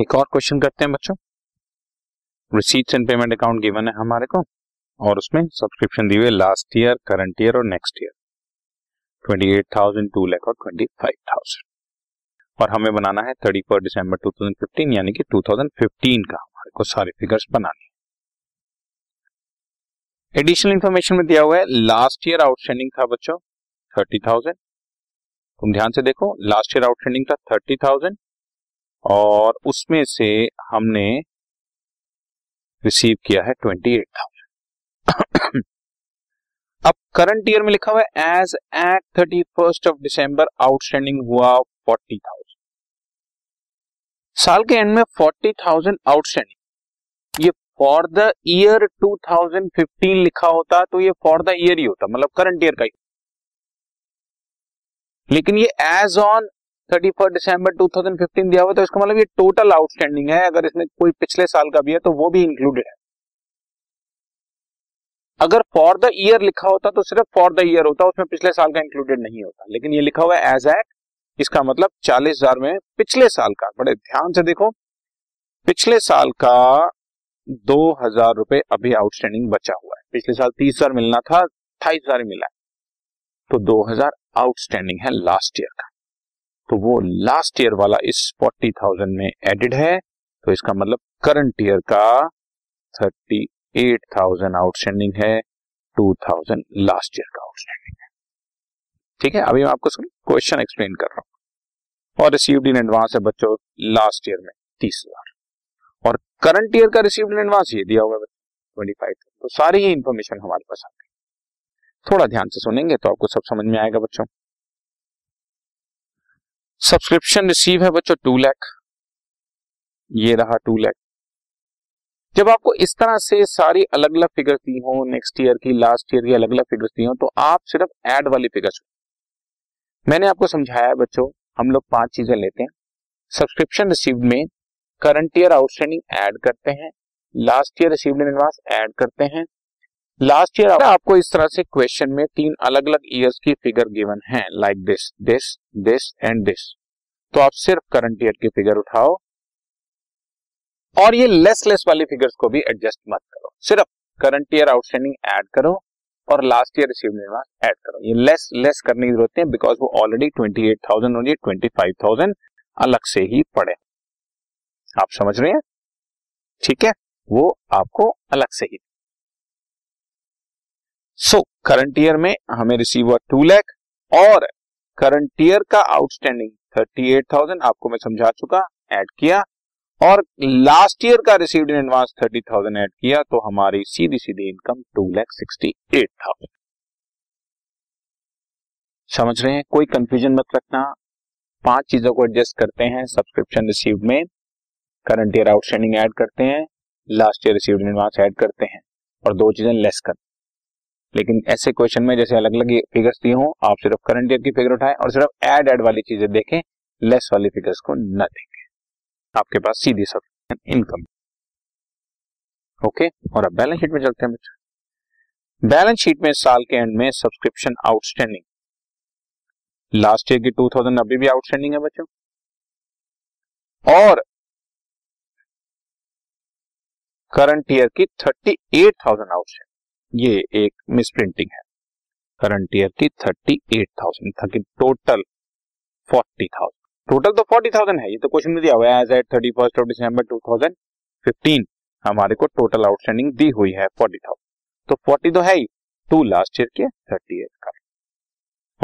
एक और क्वेश्चन करते हैं बच्चों। Receipts and payment account given है हमारे को और उसमें सब्सक्रिप्शन दिए हुए लास्ट ईयर, करंट ईयर और नेक्स्ट ईयर 28,000, 2 लाख और 25,000 और हमें बनाना है 31 दिसंबर 2015 यानी कि 2015 का हमारे को सारे फिगर्स बनाने। एडिशनल इंफॉर्मेशन में दिया हुआ है लास्ट ईयर आउटस्टैंडिंग था बच्चों 30,000। तुम ध्यान से देखो लास्ट ईयर आउटस्टैंडिंग था 30,000 और उसमें से हमने रिसीव किया है 28,000। अब करंट ईयर में लिखा हुआ है एज एट 31 दिसंबर आउटस्टैंडिंग हुआ 40,000, साल के एंड में 40,000 आउटस्टैंडिंग। ये फॉर द ईयर 2015 लिखा होता तो ये फॉर द ईयर ही होता, मतलब करंट ईयर का ही। लेकिन ये एज ऑन 31 दिसंबर 2015 दिया हुआ तो इसका मतलब ये टोटल आउटस्टैंडिंग है। अगर इसमें कोई पिछले साल का भी है तो वो भी इंक्लूडेड है। अगर फॉर द ईयर लिखा होता तो सिर्फ फॉर द ईयर होता, उसमें पिछले साल का इंक्लूडेड नहीं होता। लेकिन ये लिखा हुआ है एज एट, इसका मतलब 40,000 में पिछले साल का, बड़े ध्यान से देखो, पिछले साल का 2,000 रुपए अभी आउटस्टैंडिंग बचा हुआ है। पिछले साल 30,000 मिलना था, 28,000 मिला है, तो 2,000 आउटस्टैंडिंग है लास्ट ईयर का। तो वो लास्ट ईयर वाला इस 40,000 में एडेड है, तो इसका मतलब करंट ईयर का 38,000 आउटस्टैंडिंग है, 2,000 लास्ट ईयर का आउटस्टैंडिंग है। ठीक है, अभी मैं आपको क्वेश्चन एक्सप्लेन कर रहा हूँ। और रिसीव्ड इन एडवांस है बच्चों लास्ट ईयर में 30,000 और करंट ईयर का रिसीव्ड इन एडवांस ये दिया हुआ है 25,000। तो सारी ही इंफॉर्मेशन हमारे पास आ गई। थोड़ा ध्यान से सुनेंगे तो आपको सब समझ में आएगा बच्चों। सब्सक्रिप्शन रिसीव है बच्चों 2 लाख, ये रहा 2 लाख। जब आपको इस तरह से सारी अलग अलग फिगर्स दी हो, नेक्स्ट ईयर की, लास्ट ईयर की अलग अलग फिगर्स दी हो, तो आप सिर्फ एड वाली फिगर्स। मैंने आपको समझाया है बच्चों, हम लोग 5 चीजें लेते हैं। सब्सक्रिप्शन रिसीव्ड में करंट ईयर आउटस्टैंडिंग ऐड करते हैं, last year received in advance add करते हैं। लास्ट ईयर आपको इस तरह से क्वेश्चन में 3 अलग अलग ईयर्स की फिगर गिवन है, like this, this, this and this. तो आप सिर्फ करंट ईयर की फिगर उठाओ और ये लेस लेस वाली फिगर्स को भी एडजस्ट मत करो, सिर्फ करंट ईयर आउटस्टैंडिंग ऐड करो और last year received in advance add करो। ये लेस लेस करने की जरूरत है बिकॉज वो ऑलरेडी 28,000 और ये 25,000 अलग से ही पड़े। आप समझ रहे हैं? ठीक है, वो आपको अलग से ही। सो करंट ईयर में हमें रिसीव हुआ 2 लाख और करंट ईयर का आउटस्टैंडिंग 38,000 आपको मैं समझा चुका, ऐड किया, और लास्ट ईयर का रिसीव्ड इन एडवांस 30,000 ऐड किया, तो हमारी सीधी सीधी इनकम 2,68,000। समझ रहे हैं? कोई कंफ्यूजन मत रखना। 5 चीजों को एडजस्ट करते हैं। सब्सक्रिप्शन रिसीव्ड में करंट ईयर आउटस्टैंडिंग ऐड करते हैं, last year received in advance add करते हैं और 2 चीजें लेस करते हैं। लेकिन ऐसे क्वेश्चन में जैसे अलग अलग फिगर्स दी हो, आप सिर्फ करंट ईयर की फिगर उठाएं और सिर्फ ऐड वाली चीजें देखें, लेस वाली फिगर्स को न देखें। आपके पास सीधी सब्सक्रिप्शन इनकम। ओके, और अब बैलेंस शीट में चलते हैं बच्चों। बैलेंस शीट में साल के एंड में सब्सक्रिप्शन आउटस्टैंडिंग लास्ट ईयर की 2,000 अभी भी आउटस्टैंडिंग है बच्चों और करंट ईयर की 38,000 आउटस्टैंडिंग। ये एक मिसप्रिंटिंग है, करंट ईयर की 38,000 था कि टोटल 40,000। टोटल तो 40,000 है, ये तो क्वेश्चन में दिया हुआ है एज एट 31 दिसंबर 2015 हमारे को टोटल आउटस्टैंडिंग दी हुई है 40,000। तो 40 तो है ही, 2 लास्ट ईयर के, 38 का,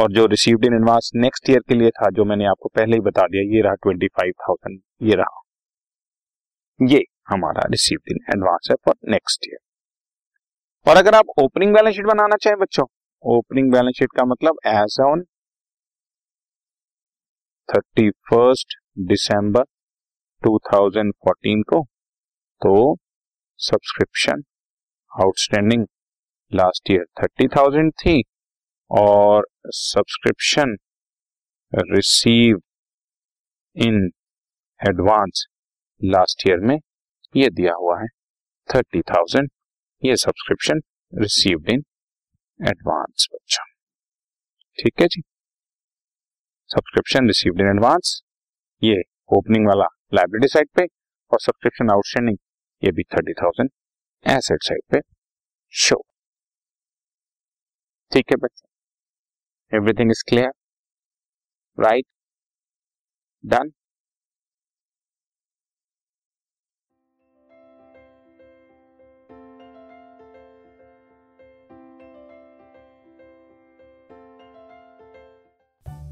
और जो received in advance next year के लिए था जो मैंने आपको पहले ही बता दिया, ये रहा 25,000, ये रहा, ये हमारा रिसीव्ड इन एडवांस है फॉर नेक्स्ट ईयर। और अगर आप ओपनिंग बैलेंस शीट बनाना चाहें बच्चों, ओपनिंग बैलेंस शीट का मतलब एज ऑन 31 दिसंबर 2014 को, तो सब्सक्रिप्शन आउटस्टैंडिंग लास्ट ईयर 30,000 थी और subscription receive in advance last year में ये दिया हुआ है 30,000, ये सब्सक्रिप्शन रिसीव्ड इन एडवांस बच्चों। ठीक है जी, सब्सक्रिप्शन रिसीव्ड इन एडवांस, ये ओपनिंग वाला लायबिलिटी साइड पे और सब्सक्रिप्शन आउटस्टैंडिंग ये भी 30,000 एसेट साइड पे शो। ठीक है बच्चों, everything is clear, right, done.